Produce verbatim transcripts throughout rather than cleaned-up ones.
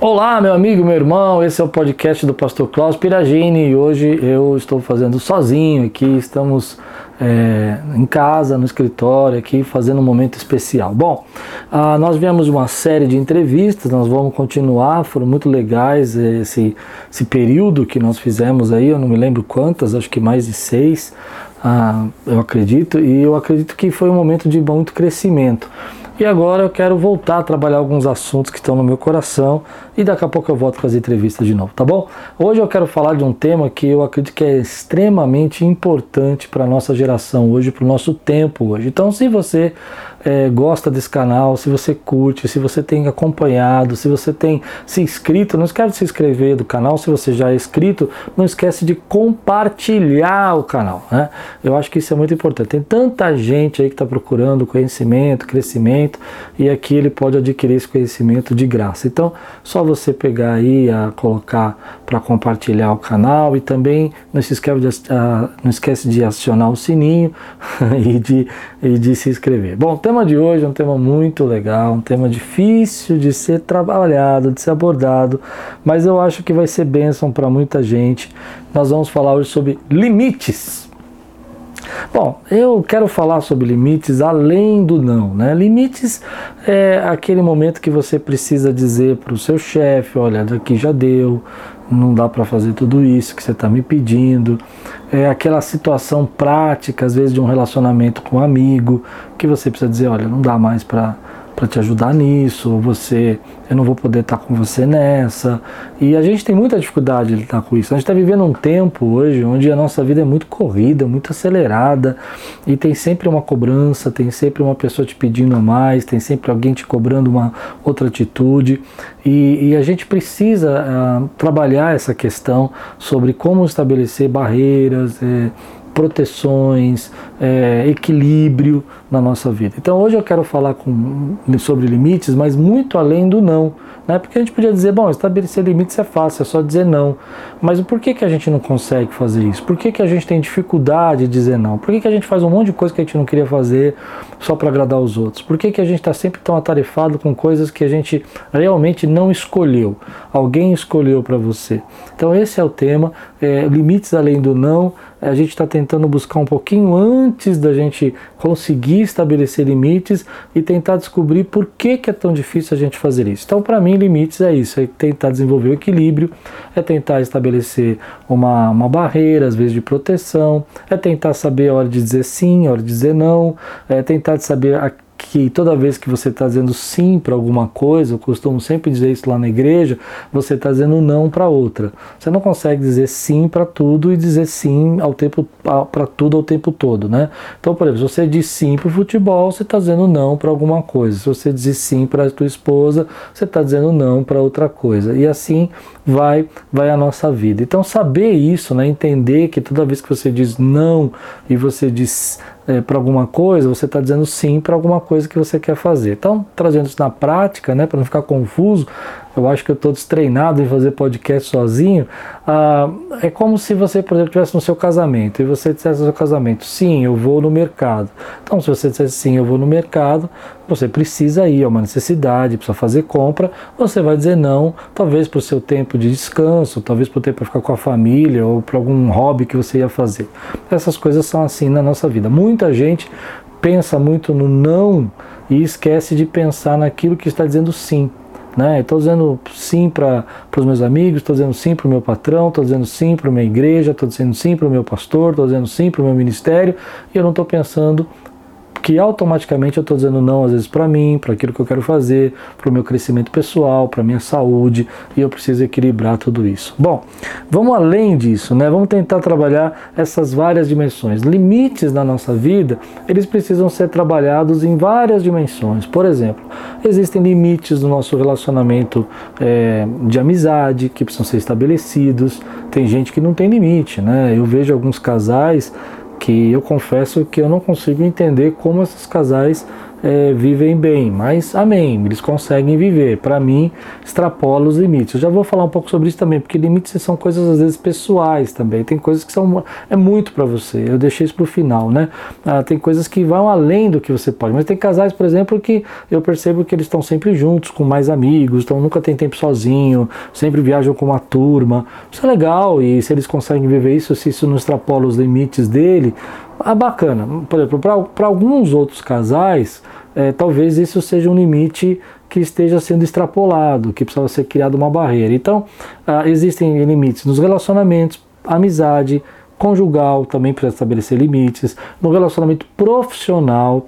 Olá, meu amigo, meu irmão, esse é o podcast do Pastor Claus Piragini e hoje eu estou fazendo sozinho aqui, estamos é, em casa, no escritório aqui, fazendo um momento especial. Bom, ah, nós viemos uma série de entrevistas, nós vamos continuar, foram muito legais esse, esse período que nós fizemos aí, eu não me lembro quantas, acho que mais de seis, ah, eu acredito, e eu acredito que foi um momento de muito crescimento. E agora eu quero voltar a trabalhar alguns assuntos que estão no meu coração e daqui a pouco eu volto com as entrevistas de novo, tá bom? Hoje eu quero falar de um tema que eu acredito que é extremamente importante para a nossa geração hoje, para o nosso tempo hoje. Então, se você é, gosta desse canal, se você curte, se você tem acompanhado, se você tem se inscrito, não esquece de se inscrever do canal, se você já é inscrito, não esquece de compartilhar o canal, né? Eu acho que isso é muito importante. Tem tanta gente aí que está procurando conhecimento, crescimento, e aqui ele pode adquirir esse conhecimento de graça. Então, só você pegar aí, a colocar para compartilhar o canal e também não se esquece de, a, não esquece de acionar o sininho e, de, e de se inscrever. Bom, o tema de hoje é um tema muito legal, um tema difícil de ser trabalhado, de ser abordado, mas eu acho que vai ser bênção para muita gente. Nós vamos falar hoje sobre limites. Bom, eu quero falar sobre limites além do não, né? Limites é aquele momento que você precisa dizer para o seu chefe, olha, daqui já deu, não dá para fazer tudo isso que você está me pedindo. É aquela situação prática, às vezes de um relacionamento com um amigo, que você precisa dizer, olha, não dá mais para... para te ajudar nisso, você, eu não vou poder estar com você nessa. E a gente tem muita dificuldade de lidar com isso. A gente está vivendo um tempo hoje onde a nossa vida é muito corrida, muito acelerada, e tem sempre uma cobrança, tem sempre uma pessoa te pedindo a mais, tem sempre alguém te cobrando uma outra atitude. E, e a gente precisa uh, trabalhar essa questão sobre como estabelecer barreiras, eh, proteções, é, equilíbrio na nossa vida. Então hoje eu quero falar com, sobre limites, mas muito além do não, né? Porque a gente podia dizer, bom, estabelecer limites é fácil, é só dizer não. Mas por que que a gente não consegue fazer isso? Por que que a gente tem dificuldade de dizer não? Por que que a gente faz um monte de coisa que a gente não queria fazer só para agradar os outros? Por que que a gente está sempre tão atarefado com coisas que a gente realmente não escolheu? Alguém escolheu para você. Então esse é o tema, é, limites além do não. A gente está tentando buscar um pouquinho antes da gente conseguir estabelecer limites e tentar descobrir por que que é tão difícil a gente fazer isso. Então, para mim, limites é isso, é tentar desenvolver o equilíbrio, é tentar estabelecer uma, uma barreira, às vezes de proteção, é tentar saber a hora de dizer sim, a hora de dizer não, é tentar saber... A que toda vez que você está dizendo sim para alguma coisa, eu costumo sempre dizer isso lá na igreja, você está dizendo não para outra. Você não consegue dizer sim para tudo e dizer sim ao tempo para tudo ao tempo todo, né? Então, por exemplo, se você diz sim para o futebol, você está dizendo não para alguma coisa. Se você diz sim para a tua esposa, você está dizendo não para outra coisa. E assim vai, vai a nossa vida. Então, saber isso, né? Entender que toda vez que você diz não e você diz É, para alguma coisa, você está dizendo sim para alguma coisa que você quer fazer. Então, trazendo isso na prática, né, para não ficar confuso, eu acho que eu estou destreinado em fazer podcast sozinho, ah, é como se você, por exemplo, estivesse no seu casamento, e você dissesse no seu casamento, sim, eu vou no mercado. Então, se você dissesse sim, eu vou no mercado, você precisa ir, é uma necessidade, precisa fazer compra, você vai dizer não, talvez para o seu tempo de descanso, talvez para o tempo para ficar com a família, ou para algum hobby que você ia fazer. Essas coisas são assim na nossa vida. Muita gente pensa muito no não e esquece de pensar naquilo que está dizendo sim. Né? Estou dizendo sim para os meus amigos, estou dizendo sim para o meu patrão, estou dizendo sim para a minha igreja, estou dizendo sim para o meu pastor, estou dizendo sim para o meu ministério, e eu não estou pensando... que automaticamente eu estou dizendo não, às vezes, para mim, para aquilo que eu quero fazer, para o meu crescimento pessoal, para a minha saúde, e eu preciso equilibrar tudo isso. Bom, vamos além disso, né? Vamos tentar trabalhar essas várias dimensões. Limites na nossa vida, eles precisam ser trabalhados em várias dimensões. Por exemplo, existem limites no nosso relacionamento é, de amizade, que precisam ser estabelecidos. Tem gente que não tem limite, né? Eu vejo alguns casais que eu confesso que eu não consigo entender como esses casais é, vivem bem, mas amém, eles conseguem viver. Para mim, extrapola os limites. Eu já vou falar um pouco sobre isso também, porque limites são coisas às vezes pessoais também. Tem coisas que são é muito para você. Eu deixei isso para o final, né? Ah, tem coisas que vão além do que você pode. Mas tem casais, por exemplo, que eu percebo que eles estão sempre juntos, com mais amigos, então nunca tem tempo sozinho, sempre viajam com uma turma. Isso é legal, e se eles conseguem viver isso, se isso não extrapola os limites dele, ah, bacana. Por exemplo, para alguns outros casais, é, talvez isso seja um limite que esteja sendo extrapolado, que precisava ser criada uma barreira. Então, ah, existem limites nos relacionamentos, amizade, conjugal, também precisa estabelecer limites, no relacionamento profissional.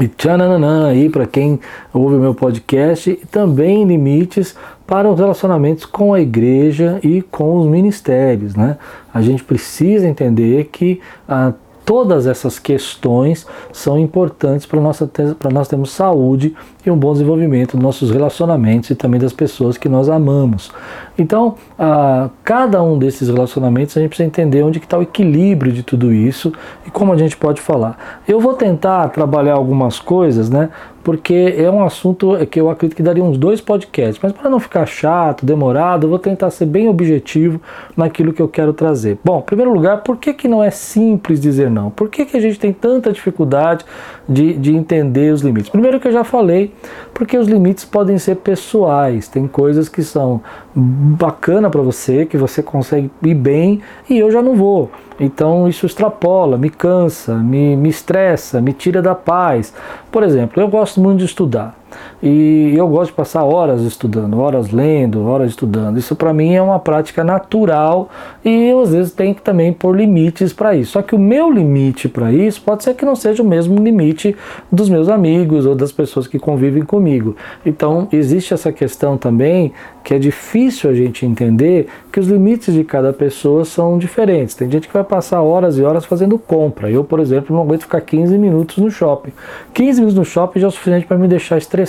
E tchananã, aí para quem ouve o meu podcast, também limites para os relacionamentos com a igreja e com os ministérios, né? A gente precisa entender que ah, todas essas questões são importantes para nossa para nós termos saúde e um bom desenvolvimento dos nossos relacionamentos e também das pessoas que nós amamos. Então, ah, cada um desses relacionamentos a gente precisa entender onde que está o equilíbrio de tudo isso e como a gente pode falar. Eu vou tentar trabalhar algumas coisas, né? Porque é um assunto que eu acredito que daria uns dois podcasts, mas para não ficar chato, demorado, eu vou tentar ser bem objetivo naquilo que eu quero trazer. Bom, em primeiro lugar, por que que não é simples dizer não? Por que que a gente tem tanta dificuldade de, de entender os limites? Primeiro que eu já falei, porque os limites podem ser pessoais, tem coisas que são bacana para você, que você consegue ir bem, e eu já não vou. Então isso extrapola, me cansa, me, me estressa, me tira da paz. Por exemplo, eu gosto muito de estudar. E eu gosto de passar horas estudando, horas lendo, horas estudando. Isso para mim é uma prática natural e eu, às vezes, tenho que também pôr limites para isso. Só que o meu limite para isso pode ser que não seja o mesmo limite dos meus amigos ou das pessoas que convivem comigo. Então, existe essa questão também que é difícil a gente entender que os limites de cada pessoa são diferentes. Tem gente que vai passar horas e horas fazendo compra. Eu, por exemplo, não aguento ficar quinze minutos no shopping. quinze minutos no shopping já é o suficiente para me deixar estressado.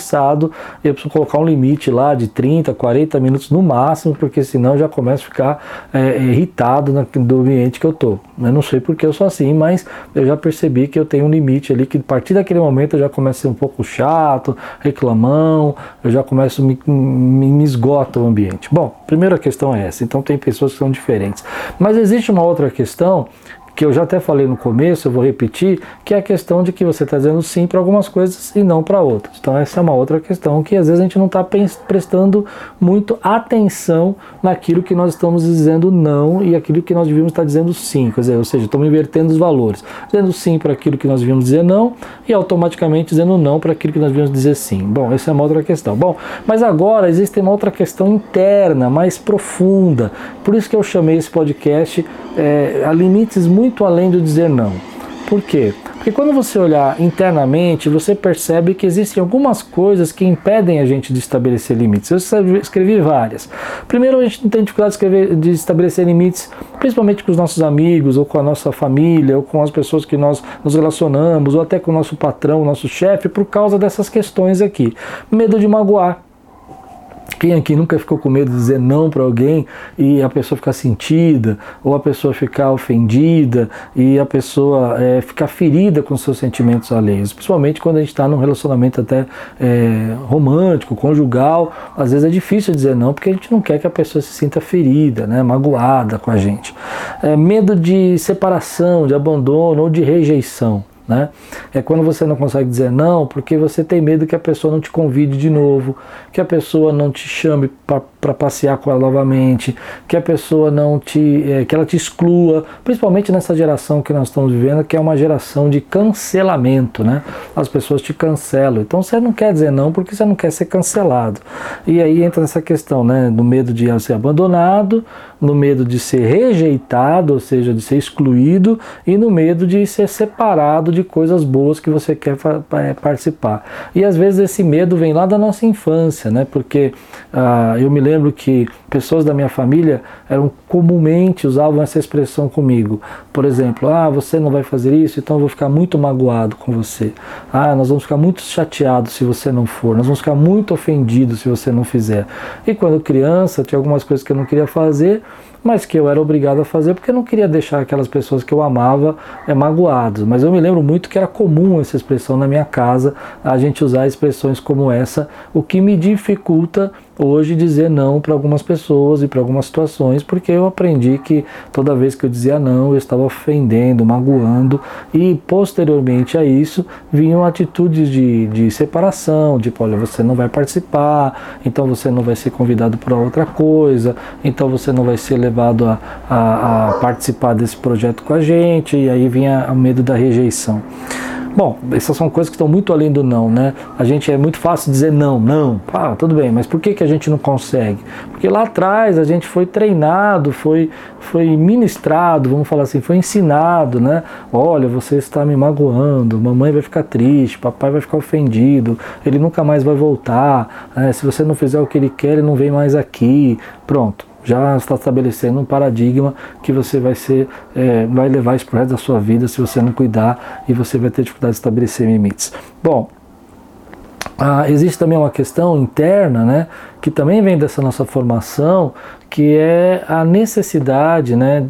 Eu preciso colocar um limite lá de trinta, quarenta minutos no máximo, porque senão eu já começo a ficar é, irritado na, do ambiente que eu estou. Eu não sei porque eu sou assim, mas eu já percebi que eu tenho um limite ali, que a partir daquele momento eu já começo a ser um pouco chato, reclamão, eu já começo, me, me, me esgota o ambiente. Bom, primeira questão é essa, então tem pessoas que são diferentes. Mas existe uma outra questão, que eu já até falei no começo, eu vou repetir, que é a questão de que você está dizendo sim para algumas coisas e não para outras. Então essa é uma outra questão que às vezes a gente não está prestando muito atenção naquilo que nós estamos dizendo não e aquilo que nós devíamos estar dizendo sim. Quer dizer, ou seja, estamos invertendo os valores, dizendo sim para aquilo que nós devíamos dizer não e automaticamente dizendo não para aquilo que nós devíamos dizer sim. Bom, essa é uma outra questão. Bom, mas agora existe uma outra questão interna, mais profunda. Por isso que eu chamei esse podcast é, a limites muito muito além do dizer não. Por quê? Porque quando você olhar internamente, você percebe que existem algumas coisas que impedem a gente de estabelecer limites. Eu escrevi várias. Primeiro, a gente não tem dificuldade de, escrever, de estabelecer limites, principalmente com os nossos amigos, ou com a nossa família, ou com as pessoas que nós nos relacionamos, ou até com o nosso patrão, o nosso chefe, por causa dessas questões aqui. Medo de magoar. Quem aqui nunca ficou com medo de dizer não para alguém e a pessoa ficar sentida, ou a pessoa ficar ofendida e a pessoa é, ficar ferida com seus sentimentos alheios? Principalmente quando a gente está num relacionamento até é, romântico, conjugal, às vezes é difícil dizer não porque a gente não quer que a pessoa se sinta ferida, né, magoada com a gente. É, medo de separação, de abandono ou de rejeição. Né? É quando você não consegue dizer não porque você tem medo que a pessoa não te convide de novo, que a pessoa não te chame para passear com ela novamente, que a pessoa não te, é, que ela te exclua, principalmente nessa geração que nós estamos vivendo, que é uma geração de cancelamento, né? As pessoas te cancelam, então você não quer dizer não porque você não quer ser cancelado. E aí entra essa questão, né, do medo de ser abandonado, no medo de ser rejeitado, ou seja, de ser excluído, e no medo de ser separado de coisas boas que você quer participar. E às vezes esse medo vem lá da nossa infância, né? Porque ah, eu me lembro que pessoas da minha família eram comumente usavam essa expressão comigo. Por exemplo, ah, você não vai fazer isso, então eu vou ficar muito magoado com você. Ah, nós vamos ficar muito chateados se você não for, nós vamos ficar muito ofendidos se você não fizer. E quando criança, tinha algumas coisas que eu não queria fazer, mas que eu era obrigado a fazer porque eu não queria deixar aquelas pessoas que eu amava é, magoadas. Mas eu me lembro muito que era comum essa expressão na minha casa, a gente usar expressões como essa, o que me dificulta hoje dizer não para algumas pessoas e para algumas situações, porque eu aprendi que toda vez que eu dizia não, eu estava ofendendo, magoando, e posteriormente a isso vinham atitudes de, de separação, tipo, olha, você não vai participar, então você não vai ser convidado para outra coisa, então você não vai ser levado a, a, a participar desse projeto com a gente, e aí vinha o medo da rejeição. Bom, essas são coisas que estão muito além do não, né? A gente é muito fácil dizer não, não, ah, tudo bem, mas por que, que a gente não consegue? Porque lá atrás a gente foi treinado, foi, foi ministrado, vamos falar assim, foi ensinado, né? Olha, você está me magoando, mamãe vai ficar triste, papai vai ficar ofendido, ele nunca mais vai voltar, né? Se você não fizer o que ele quer, ele não vem mais aqui, pronto. Já está estabelecendo um paradigma que você vai ser, é, vai levar isso para o resto da sua vida se você não cuidar, e você vai ter dificuldade de estabelecer limites. Bom, ah, existe também uma questão interna, né, que também vem dessa nossa formação, que é a necessidade, né,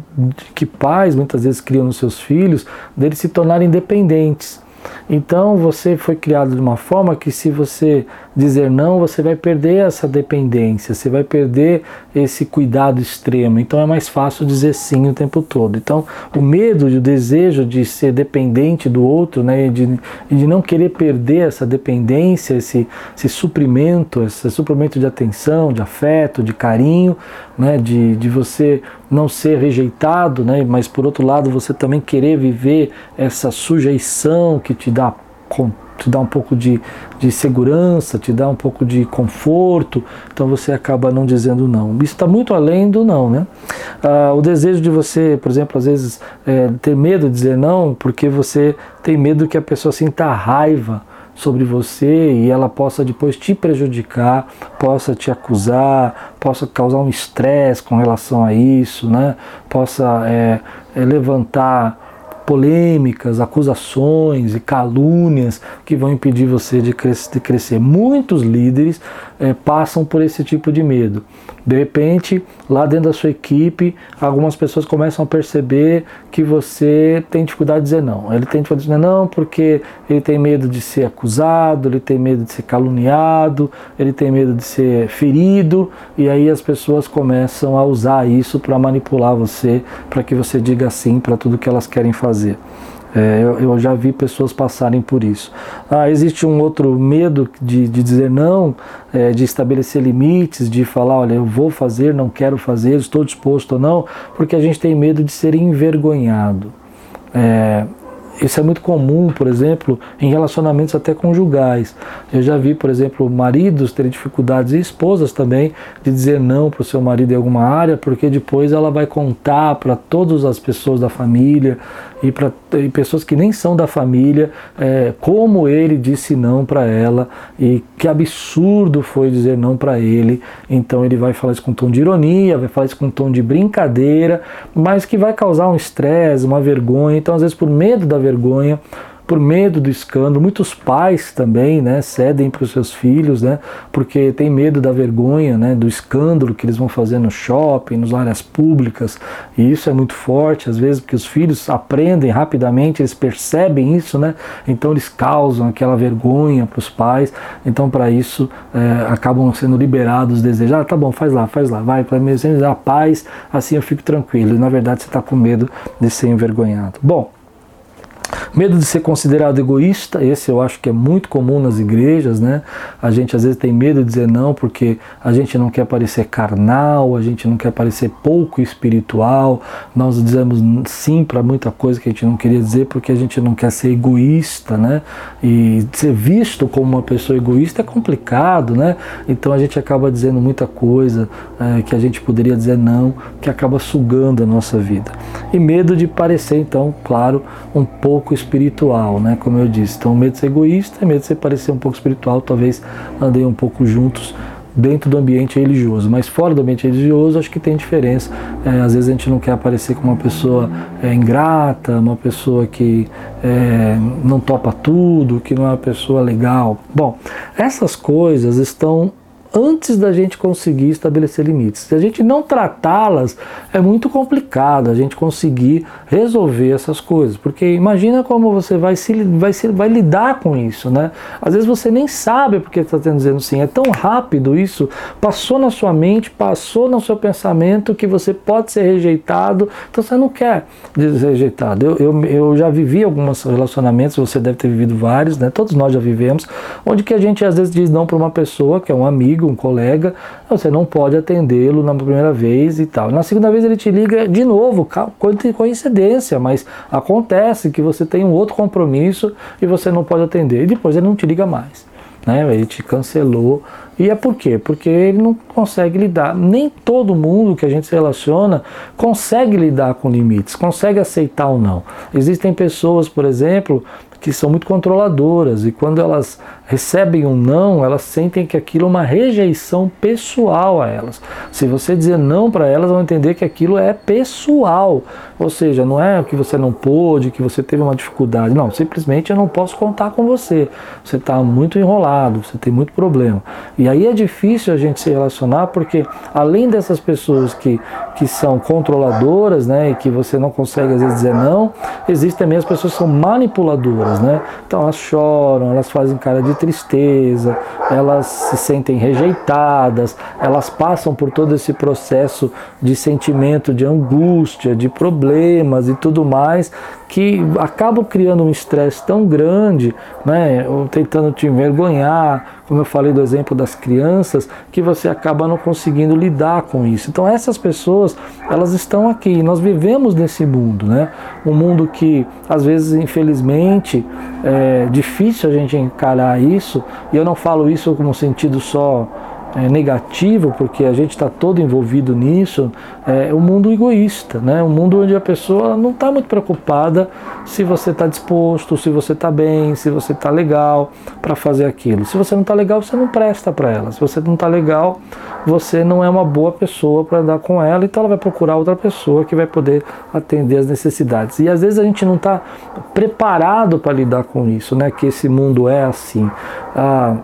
que pais muitas vezes criam nos seus filhos, deles se tornarem independentes. Então você foi criado de uma forma que, se você dizer não, você vai perder essa dependência, você vai perder esse cuidado extremo. Então é mais fácil dizer sim o tempo todo. Então o medo e o desejo de ser dependente do outro, né, e de, de não querer perder essa dependência, esse, esse suprimento, esse suprimento de atenção, de afeto, de carinho, né, de, de você não ser rejeitado, né, mas por outro lado você também querer viver essa sujeição que te dá te dá um pouco de, de segurança, te dá um pouco de conforto, então você acaba não dizendo não. Isso está muito além do não, né? Ah, o desejo de você, por exemplo, às vezes é, ter medo de dizer não, porque você tem medo que a pessoa sinta raiva sobre você e ela possa depois te prejudicar, possa te acusar, possa causar um estresse com relação a isso, né? Possa é, é, levantar polêmicas, acusações e calúnias que vão impedir você de crescer. Muitos líderes é, passam por esse tipo de medo. De repente, lá dentro da sua equipe, algumas pessoas começam a perceber que você tem dificuldade de dizer não. Ele tem dificuldade de dizer não porque ele tem medo de ser acusado, ele tem medo de ser caluniado, ele tem medo de ser ferido, e aí as pessoas começam a usar isso para manipular você, para que você diga sim para tudo que elas querem fazer. É, eu, eu já vi pessoas passarem por isso. Ah, existe um outro medo de, de dizer não, é, de estabelecer limites, de falar, olha, eu vou fazer, não quero fazer, estou disposto ou não, porque a gente tem medo de ser envergonhado. É, isso é muito comum, por exemplo, em relacionamentos até conjugais. Eu já vi, por exemplo, maridos terem dificuldades, e esposas também, de dizer não para o seu marido em alguma área, porque depois ela vai contar para todas as pessoas da família e para pessoas que nem são da família, é, como ele disse não para ela e que absurdo foi dizer não para ele. Então ele vai falar isso com um tom de ironia, vai falar isso com um tom de brincadeira, mas que vai causar um estresse, uma vergonha. Então, às vezes, por medo da vergonha, por medo do escândalo, muitos pais também, né, cedem para os seus filhos, né, porque tem medo da vergonha, né, do escândalo que eles vão fazer no shopping, nas áreas públicas, e isso é muito forte, às vezes, porque os filhos aprendem rapidamente, eles percebem isso, né, então eles causam aquela vergonha para os pais, então para isso é, acabam sendo liberados os desejos, ah, tá bom, faz lá, faz lá, vai, para mim sempre dá paz, assim eu fico tranquilo, e na verdade você está com medo de ser envergonhado. Bom, medo de ser considerado egoísta, esse eu acho que é muito comum nas igrejas, né? A gente às vezes tem medo de dizer não porque a gente não quer parecer carnal, a gente não quer parecer pouco espiritual, nós dizemos sim para muita coisa que a gente não queria dizer porque a gente não quer ser egoísta, né? E ser visto como uma pessoa egoísta é complicado, né? Então a gente acaba dizendo muita coisa é, que a gente poderia dizer não, que acaba sugando a nossa vida. E medo de parecer, então, claro, um pouco espiritual, né? Como eu disse, então medo de ser egoísta, medo de ser parecer um pouco espiritual, talvez andem um pouco juntos dentro do ambiente religioso, mas fora do ambiente religioso acho que tem diferença. É, às vezes a gente não quer aparecer como uma pessoa é, ingrata, uma pessoa que é, não topa tudo, que não é uma pessoa legal. Bom, essas coisas estão antes da gente conseguir estabelecer limites. Se a gente não tratá-las, é muito complicado a gente conseguir resolver essas coisas, porque imagina como você vai, se, vai, se, vai lidar com isso, né? Às vezes você nem sabe porque está dizendo sim, é tão rápido isso, passou na sua mente, passou no seu pensamento que você pode ser rejeitado, então você não quer ser rejeitado. Eu, eu, eu já vivi alguns relacionamentos, você deve ter vivido vários, né? Todos nós já vivemos, onde que a gente às vezes diz não para uma pessoa, que é um amigo, um colega, você não pode atendê-lo na primeira vez e tal. Na segunda vez ele te liga de novo, coincidência, mas acontece que você tem um outro compromisso e você não pode atender, e depois ele não te liga mais, né? Ele te cancelou. E é por quê? Porque ele não consegue lidar. Nem todo mundo que a gente se relaciona consegue lidar com limites, consegue aceitar ou não. Existem pessoas, por exemplo, que são muito controladoras e quando elas recebem um não, elas sentem que aquilo é uma rejeição pessoal a elas. Se você dizer não para elas, vão entender que aquilo é pessoal. Ou seja, não é que você não pôde, que você teve uma dificuldade. Não, simplesmente eu não posso contar com você. Você está muito enrolado, você tem muito problema. E aí é difícil a gente se relacionar porque além dessas pessoas que, que são controladoras, né, e que você não consegue às vezes dizer não, existem também as pessoas que são manipuladoras. Né? Então elas choram, elas fazem cara de tristeza, elas se sentem rejeitadas, elas passam por todo esse processo de sentimento de angústia, de problemas e tudo mais, que acabam criando um estresse tão grande, né? Tentando te envergonhar, como eu falei do exemplo das crianças, que você acaba não conseguindo lidar com isso. Então essas pessoas, elas estão aqui, nós vivemos nesse mundo, né? Um mundo que às vezes, infelizmente, é difícil a gente encarar isso, e eu não falo isso como sentido só É negativo, porque a gente está todo envolvido nisso, é um mundo egoísta, né? Um mundo onde a pessoa não está muito preocupada se você está disposto, se você está bem, se você está legal para fazer aquilo. Se você não está legal, você não presta para ela. Se você não está legal, você não é uma boa pessoa para andar com ela, então ela vai procurar outra pessoa que vai poder atender as necessidades. E às vezes a gente não está preparado para lidar com isso, né? Que esse mundo é assim. Ah,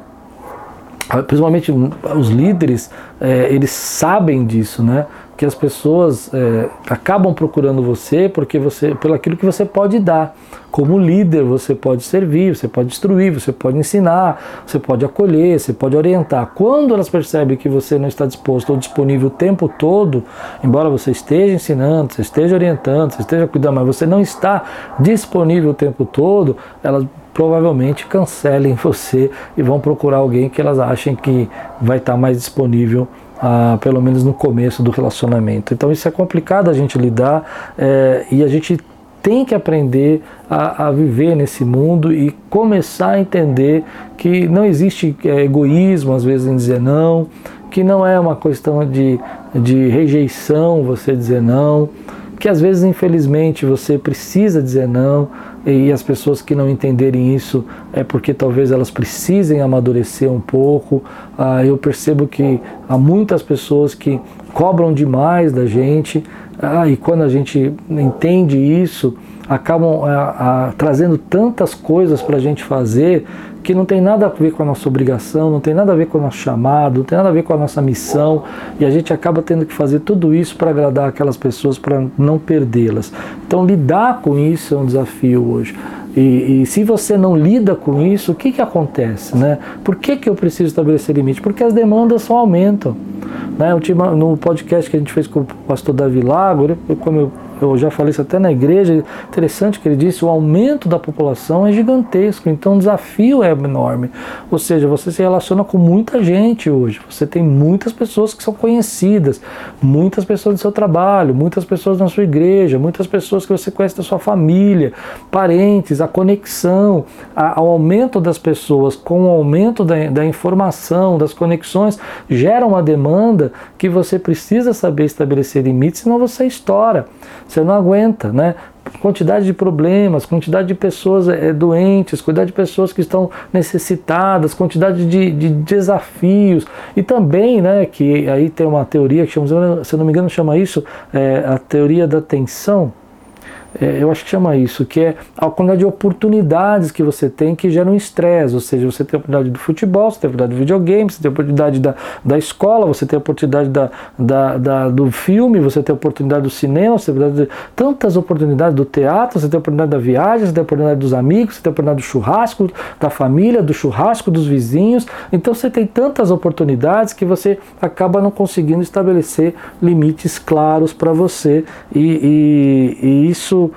principalmente os líderes, é, eles sabem disso, né? Que as pessoas é, acabam procurando você porque você, pelo aquilo que você pode dar. Como líder, você pode servir, você pode instruir, você pode ensinar, você pode acolher, você pode orientar. Quando elas percebem que você não está disposto ou disponível o tempo todo, embora você esteja ensinando, você esteja orientando, você esteja cuidando, mas você não está disponível o tempo todo, elas provavelmente cancelem você e vão procurar alguém que elas achem que vai estar mais disponível, ah, pelo menos no começo do relacionamento. Então isso é complicado a gente lidar, é, e a gente tem que aprender a, a viver nesse mundo e começar a entender que não existe é, egoísmo às vezes em dizer não, que não é uma questão de, de rejeição você dizer não, que às vezes infelizmente você precisa dizer não, e as pessoas que não entenderem isso é porque talvez elas precisem amadurecer um pouco. Ah, eu percebo que há muitas pessoas que cobram demais da gente, ah, e quando a gente entende isso, acabam ah, ah, trazendo tantas coisas para a gente fazer que não tem nada a ver com a nossa obrigação, não tem nada a ver com o nosso chamado, não tem nada a ver com a nossa missão, e a gente acaba tendo que fazer tudo isso para agradar aquelas pessoas, para não perdê-las. Então lidar com isso é um desafio hoje. E, e se você não lida com isso, o que, que acontece, né? Por que, que eu preciso estabelecer limite? Porque as demandas só aumentam, né? No podcast que a gente fez com o pastor Davi Lago, como eu, eu já falei isso até na igreja, interessante que ele disse, o aumento da população é gigantesco, então o desafio é enorme. Ou seja, você se relaciona com muita gente hoje, você tem muitas pessoas que são conhecidas, muitas pessoas do seu trabalho, muitas pessoas na sua igreja, muitas pessoas que você conhece da sua família, parentes, a conexão, a, ao aumento das pessoas, com o aumento da, da informação, das conexões, gera uma demanda que você precisa saber estabelecer limites, senão você estoura. Você não aguenta, né? Quantidade de problemas, quantidade de pessoas é, doentes, quantidade de pessoas que estão necessitadas, quantidade de, de desafios. E também, né, que aí tem uma teoria que chama, se eu não me engano, chama isso é, a teoria da tensão. é, eu acho que chama isso, que é a quantidade de oportunidades que você tem que geram estresse, ou seja, você tem a oportunidade do futebol, você tem a oportunidade do videogame, você tem a oportunidade da, da escola, você tem a oportunidade da, da, da, do filme, você tem a oportunidade do cinema, você tem a oportunidade de, tantas oportunidades do teatro, você tem a oportunidade da viagem, você tem a oportunidade dos amigos, você tem a oportunidade do churrasco, da família, do churrasco, dos vizinhos, então você tem tantas oportunidades que você acaba não conseguindo estabelecer limites claros para você e, e, e isso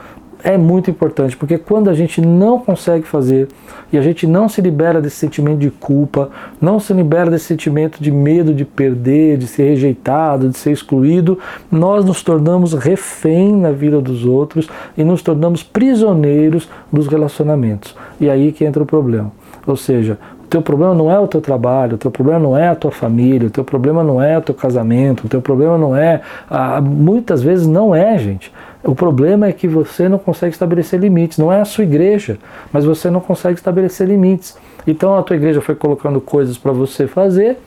é muito importante, porque quando a gente não consegue fazer e a gente não se libera desse sentimento de culpa, não se libera desse sentimento de medo de perder, de ser rejeitado, de ser excluído, nós nos tornamos refém na vida dos outros e nos tornamos prisioneiros dos relacionamentos. E aí que entra o problema. Ou seja, o teu problema não é o teu trabalho, o teu problema não é a tua família, o teu problema não é o teu casamento, o teu problema não é... Ah, muitas vezes não é, gente. O problema é que você não consegue estabelecer limites. Não é a sua igreja, mas você não consegue estabelecer limites. Então a tua igreja foi colocando coisas para você fazer.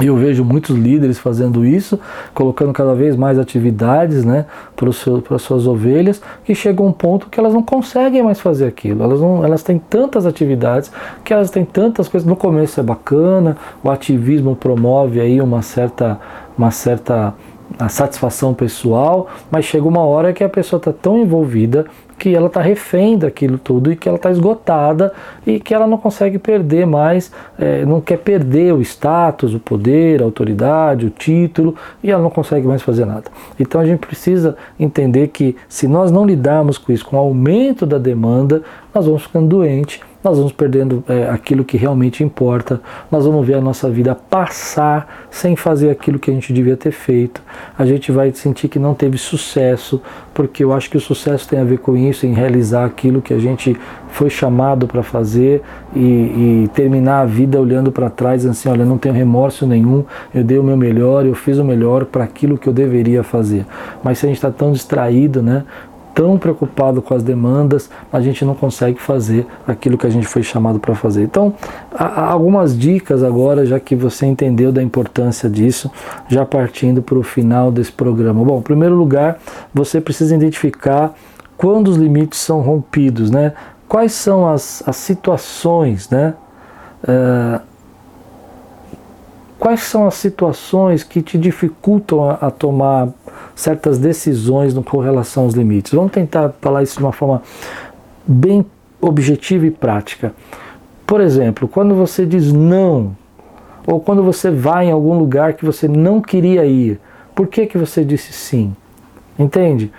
Eu vejo muitos líderes fazendo isso, colocando cada vez mais atividades, né, para as suas ovelhas, que chega um ponto que elas não conseguem mais fazer aquilo. Elas, não, elas têm tantas atividades, que elas têm tantas coisas. No começo é bacana, o ativismo promove aí uma certa... Uma certa a satisfação pessoal, mas chega uma hora que a pessoa está tão envolvida que ela está refém daquilo tudo e que ela está esgotada e que ela não consegue perder mais, é, não quer perder o status, o poder, a autoridade, o título, e ela não consegue mais fazer nada. Então a gente precisa entender que se nós não lidarmos com isso, com o aumento da demanda, nós vamos ficando doentes, nós vamos perdendo é, aquilo que realmente importa, nós vamos ver a nossa vida passar sem fazer aquilo que a gente devia ter feito, a gente vai sentir que não teve sucesso, porque eu acho que o sucesso tem a ver com isso, em realizar aquilo que a gente foi chamado para fazer e, e terminar a vida olhando para trás assim, olha, não tenho remorso nenhum, eu dei o meu melhor, eu fiz o melhor para aquilo que eu deveria fazer. Mas se a gente está tão distraído, né, tão preocupado com as demandas, a gente não consegue fazer aquilo que a gente foi chamado para fazer. Então, há algumas dicas agora, já que você entendeu da importância disso, já partindo para o final desse programa. Bom, em primeiro lugar, você precisa identificar quando os limites são rompidos, né? Quais são as, as situações, né? É... Quais são as situações que te dificultam a, a tomar certas decisões no, com relação aos limites? Vamos tentar falar isso de uma forma bem objetiva e prática. Por exemplo, quando você diz não, ou quando você vai em algum lugar que você não queria ir, por que que você disse sim? Entende?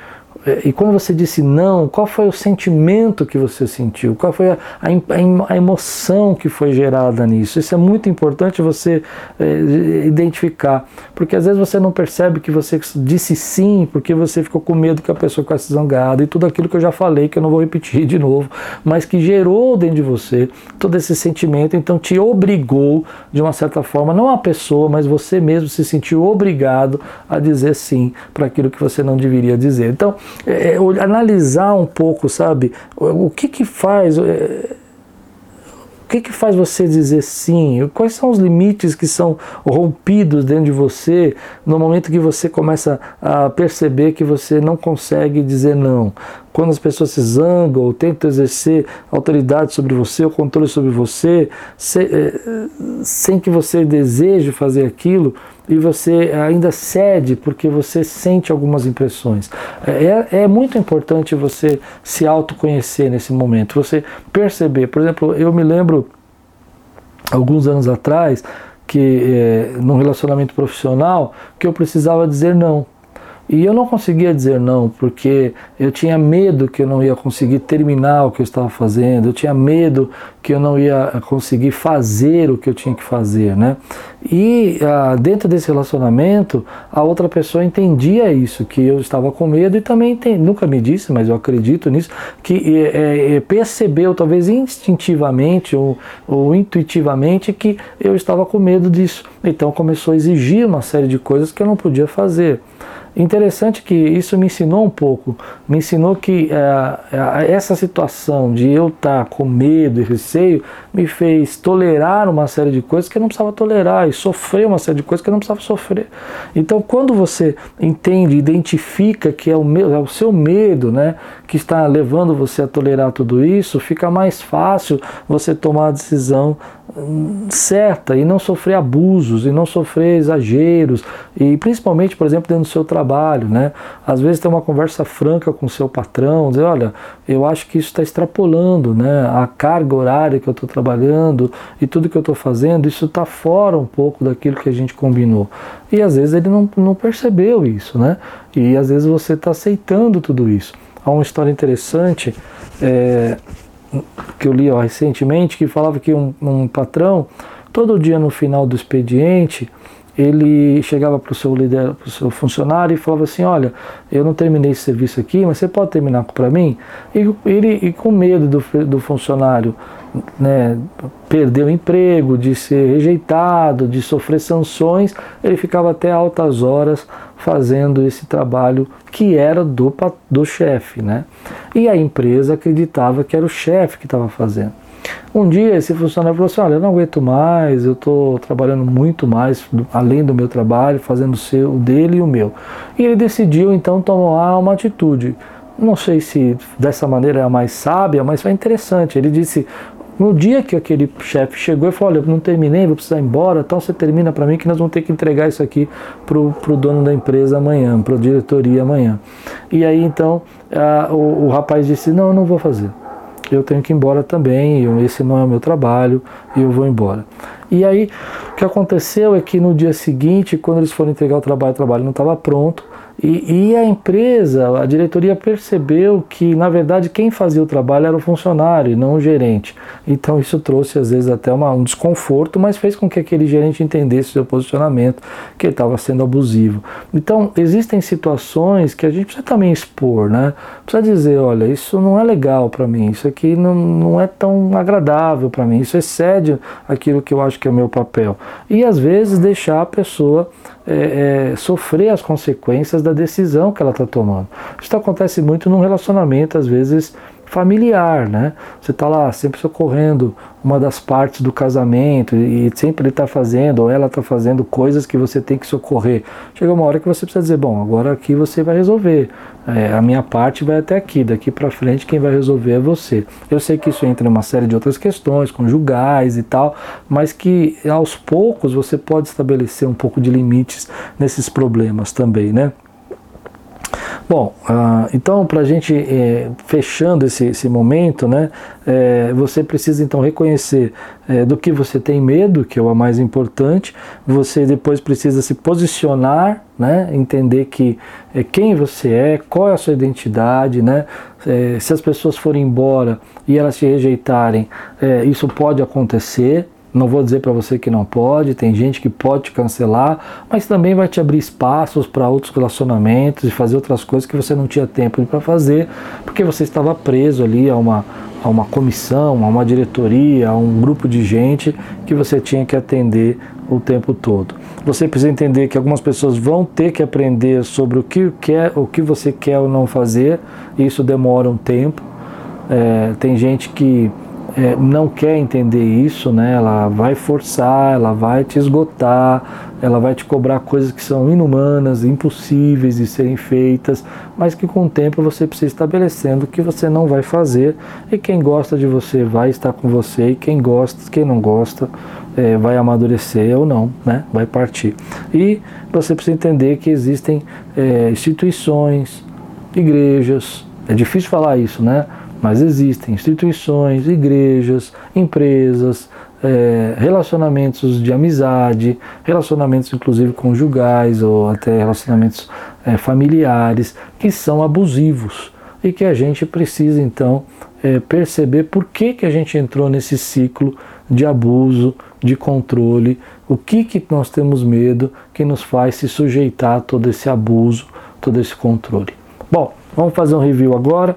E quando você disse não, qual foi o sentimento que você sentiu? Qual foi a, a, a emoção que foi gerada nisso? Isso é muito importante você é, identificar, porque às vezes você não percebe que você disse sim, porque você ficou com medo que a pessoa ficasse zangada, e tudo aquilo que eu já falei, que eu não vou repetir de novo, mas que gerou dentro de você todo esse sentimento, então te obrigou, de uma certa forma, não a pessoa, mas você mesmo se sentiu obrigado a dizer sim para aquilo que você não deveria dizer. Então, É, é, analisar um pouco, sabe, o, o que que faz é, o que que faz você dizer sim, quais são os limites que são rompidos dentro de você no momento que você começa a perceber que você não consegue dizer não, quando as pessoas se zangam ou tentam exercer autoridade sobre você, o controle sobre você se, é, sem que você deseje fazer aquilo, e você ainda cede porque você sente algumas impressões. É, é muito importante você se autoconhecer nesse momento, você perceber. Por exemplo, eu me lembro, alguns anos atrás, que é, num relacionamento profissional, que eu precisava dizer não. E eu não conseguia dizer não, porque eu tinha medo que eu não ia conseguir terminar o que eu estava fazendo, eu tinha medo que eu não ia conseguir fazer o que eu tinha que fazer, né? E ah, dentro desse relacionamento, a outra pessoa entendia isso, que eu estava com medo, e também tem, nunca me disse, mas eu acredito nisso, que é, é, percebeu talvez instintivamente ou, ou intuitivamente que eu estava com medo disso. Então começou a exigir uma série de coisas que eu não podia fazer. Interessante que isso me ensinou um pouco, me ensinou que uh, essa situação de eu estar com medo e receio me fez tolerar uma série de coisas que eu não precisava tolerar e sofrer uma série de coisas que eu não precisava sofrer. Então, quando você entende, identifica que é o, meu, é o seu medo, né, que está levando você a tolerar tudo isso, fica mais fácil você tomar a decisão certa e não sofrer abusos e não sofrer exageros, e principalmente, por exemplo, dentro do seu trabalho, né? Às vezes tem uma conversa franca com o seu patrão, dizer, olha, eu acho que isso está extrapolando, né, a carga horária que eu estou trabalhando e tudo que eu estou fazendo, isso está fora um pouco daquilo que a gente combinou. E às vezes ele não, não percebeu isso, né? E às vezes você está aceitando tudo isso. Há uma história interessante, é, que eu li ó, recentemente, que falava que um, um patrão, todo dia no final do expediente, ele chegava para o seu líder, para o seu funcionário, e falava assim, olha, eu não terminei esse serviço aqui, mas você pode terminar para mim? E, ele, e com medo do, do funcionário, né, perder o emprego, de ser rejeitado, de sofrer sanções, ele ficava até altas horas fazendo esse trabalho que era do, do chefe, né? E a empresa acreditava que era o chefe que estava fazendo. Um dia esse funcionário falou assim, olha, eu não aguento mais, eu estou trabalhando muito mais, além do meu trabalho, fazendo o seu, o dele e o meu. E ele decidiu então tomar uma atitude, não sei se dessa maneira é a mais sábia, mas foi interessante. Ele disse, no dia que aquele chefe chegou e falou, olha, não terminei, vou precisar ir embora, então você termina para mim que nós vamos ter que entregar isso aqui para o dono da empresa amanhã, para a diretoria amanhã. E aí então a, o, o rapaz disse, não, eu não vou fazer. Eu tenho que ir embora também, eu, esse não é o meu trabalho, e eu vou embora. E aí o que aconteceu é que no dia seguinte, quando eles foram entregar o trabalho, o trabalho não estava pronto. E, e a empresa, a diretoria percebeu que, na verdade, quem fazia o trabalho era o funcionário e não o gerente. Então isso trouxe, às vezes, até uma, um desconforto, mas fez com que aquele gerente entendesse o seu posicionamento, que ele estava sendo abusivo. Então existem situações que a gente precisa também expor, né? Precisa dizer, olha, isso não é legal para mim, isso aqui não, não é tão agradável para mim, isso excede aquilo que eu acho que é o meu papel. E, às vezes, deixar a pessoa É, é, sofrer as consequências da decisão que ela está tomando. Isso acontece muito num relacionamento, às vezes, familiar, né? Você está lá sempre socorrendo uma das partes do casamento e sempre ele está fazendo, ou ela está fazendo coisas que você tem que socorrer. Chega uma hora que você precisa dizer, bom, agora aqui você vai resolver. É, a minha parte vai até aqui, daqui para frente quem vai resolver é você. Eu sei que isso entra em uma série de outras questões, conjugais e tal, mas que aos poucos você pode estabelecer um pouco de limites nesses problemas também, né? Bom, ah, então para a gente, eh, fechando esse, esse momento, né, eh, você precisa então reconhecer eh, do que você tem medo, que é o mais importante. Você depois precisa se posicionar, né, entender que eh, quem você é, qual é a sua identidade, né, eh, se as pessoas forem embora e elas te rejeitarem, eh, isso pode acontecer. Não vou dizer para você que não pode, tem gente que pode te cancelar, mas também vai te abrir espaços para outros relacionamentos e fazer outras coisas que você não tinha tempo para fazer, porque você estava preso ali a uma, a uma comissão, a uma diretoria, a um grupo de gente que você tinha que atender o tempo todo. Você precisa entender que algumas pessoas vão ter que aprender sobre o que, quer, o que você quer ou não fazer, e isso demora um tempo. É, tem gente que É, não quer entender isso, né? Ela vai forçar, ela vai te esgotar, ela vai te cobrar coisas que são inumanas, impossíveis de serem feitas, mas que com o tempo você precisa estabelecendo que você não vai fazer, e quem gosta de você vai estar com você, e quem gosta, quem não gosta, é, vai amadurecer ou não, né? Vai partir. E você precisa entender que existem é, instituições, igrejas, é difícil falar isso, né? Mas existem instituições, igrejas, empresas, é, relacionamentos de amizade, relacionamentos inclusive conjugais ou até relacionamentos é, familiares que são abusivos, e que a gente precisa então é, perceber por que, que a gente entrou nesse ciclo de abuso, de controle, o que, que nós temos medo que nos faz se sujeitar a todo esse abuso, todo esse controle. Bom, vamos fazer um review agora.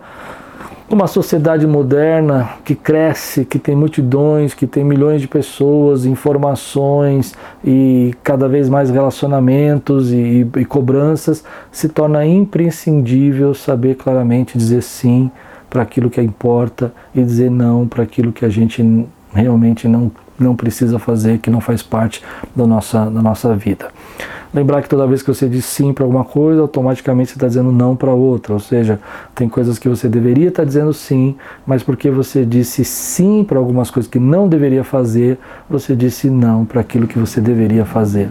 Uma sociedade moderna que cresce, que tem multidões, que tem milhões de pessoas, informações e cada vez mais relacionamentos e, e cobranças, se torna imprescindível saber claramente dizer sim para aquilo que importa e dizer não para aquilo que a gente realmente não, não precisa fazer, que não faz parte da nossa, da nossa vida. Lembrar que toda vez que você diz sim para alguma coisa, automaticamente você está dizendo não para outra. Ou seja, tem coisas que você deveria estar dizendo sim, mas porque você disse sim para algumas coisas que não deveria fazer, você disse não para aquilo que você deveria fazer.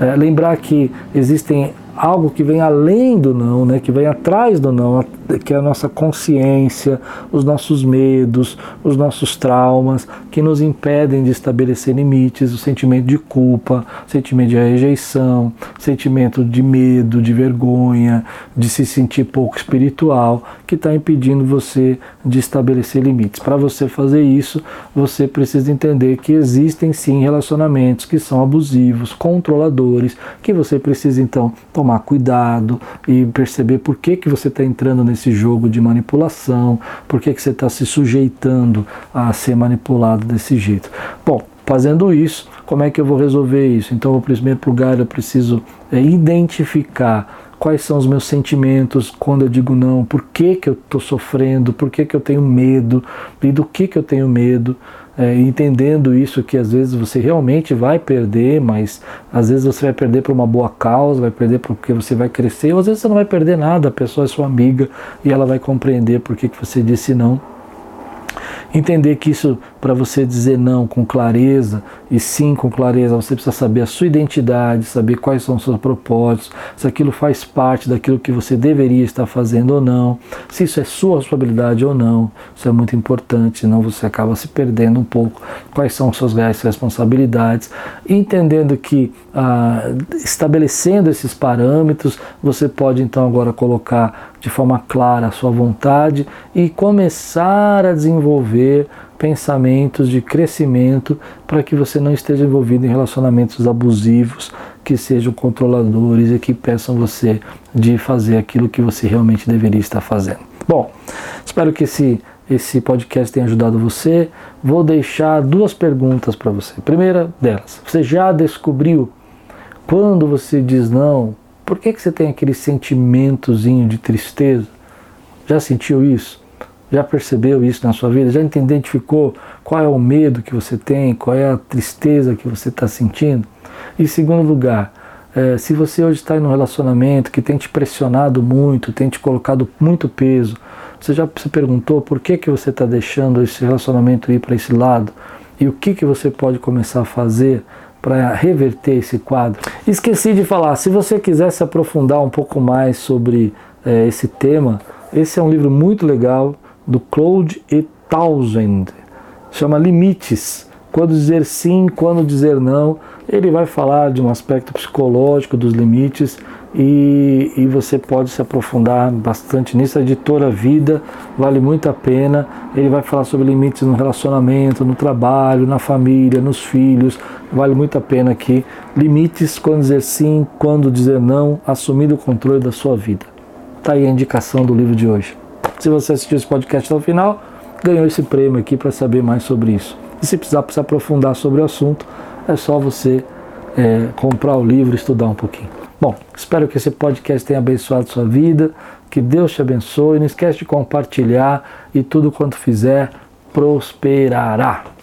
É, lembrar que existem algo que vem além do não, né, que vem atrás do não, que é a nossa consciência, os nossos medos, os nossos traumas, que nos impedem de estabelecer limites, o sentimento de culpa, o sentimento de rejeição, o sentimento de medo, de vergonha, de se sentir pouco espiritual, que está impedindo você de estabelecer limites. Para você fazer isso, você precisa entender que existem sim relacionamentos que são abusivos, controladores, que você precisa então tomar tomar cuidado e perceber por que, que você está entrando nesse jogo de manipulação, por que, que você está se sujeitando a ser manipulado desse jeito. Bom, fazendo isso, como é que eu vou resolver isso? Então, em primeiro lugar, eu preciso é, identificar quais são os meus sentimentos quando eu digo não, por que, que eu estou sofrendo, por que, que eu tenho medo e do que, que eu tenho medo. É, entendendo isso, que às vezes você realmente vai perder, mas às vezes você vai perder por uma boa causa, vai perder porque você vai crescer, ou às vezes você não vai perder nada, a pessoa é sua amiga e ela vai compreender por que você disse não. Entender que isso, para você dizer não com clareza e sim com clareza, você precisa saber a sua identidade, saber quais são os seus propósitos, se aquilo faz parte daquilo que você deveria estar fazendo ou não, se isso é sua responsabilidade ou não. Isso é muito importante, senão você acaba se perdendo um pouco. Quais são as suas reais responsabilidades? Entendendo que ah, estabelecendo esses parâmetros, você pode então agora colocar de forma clara a sua vontade e começar a desenvolver pensamentos de crescimento para que você não esteja envolvido em relacionamentos abusivos, que sejam controladores e que peçam você de fazer aquilo que você realmente deveria estar fazendo. Bom, espero que esse, esse podcast tenha ajudado você. Vou deixar duas perguntas para você. A primeira delas, você já descobriu quando você diz não? Por que, que você tem aquele sentimentozinho de tristeza? Já sentiu isso? Já percebeu isso na sua vida? Já identificou qual é o medo que você tem? Qual é a tristeza que você está sentindo? Em segundo lugar, é, se você hoje está em um relacionamento que tem te pressionado muito, tem te colocado muito peso, você já se perguntou por que, que você está deixando esse relacionamento ir para esse lado? E o que, que você pode começar a fazer para reverter esse quadro? Esqueci de falar, se você quiser se aprofundar um pouco mais sobre é, esse tema, esse é um livro muito legal do Claude E. Tausend, chama Limites, quando dizer sim, quando dizer não. Ele vai falar de um aspecto psicológico dos limites e, e você pode se aprofundar bastante nisso. A editora Vida vale muito a pena. Ele vai falar sobre limites no relacionamento, no trabalho, na família, nos filhos. Vale muito a pena aqui. Limites, quando dizer sim, quando dizer não, assumindo o controle da sua vida. Está aí a indicação do livro de hoje. Se você assistiu esse podcast até o final, ganhou esse prêmio aqui para saber mais sobre isso. E se precisar se aprofundar sobre o assunto, é só você é, comprar o livro e estudar um pouquinho. Bom, espero que esse podcast tenha abençoado sua vida, que Deus te abençoe, não esquece de compartilhar e tudo quanto fizer prosperará.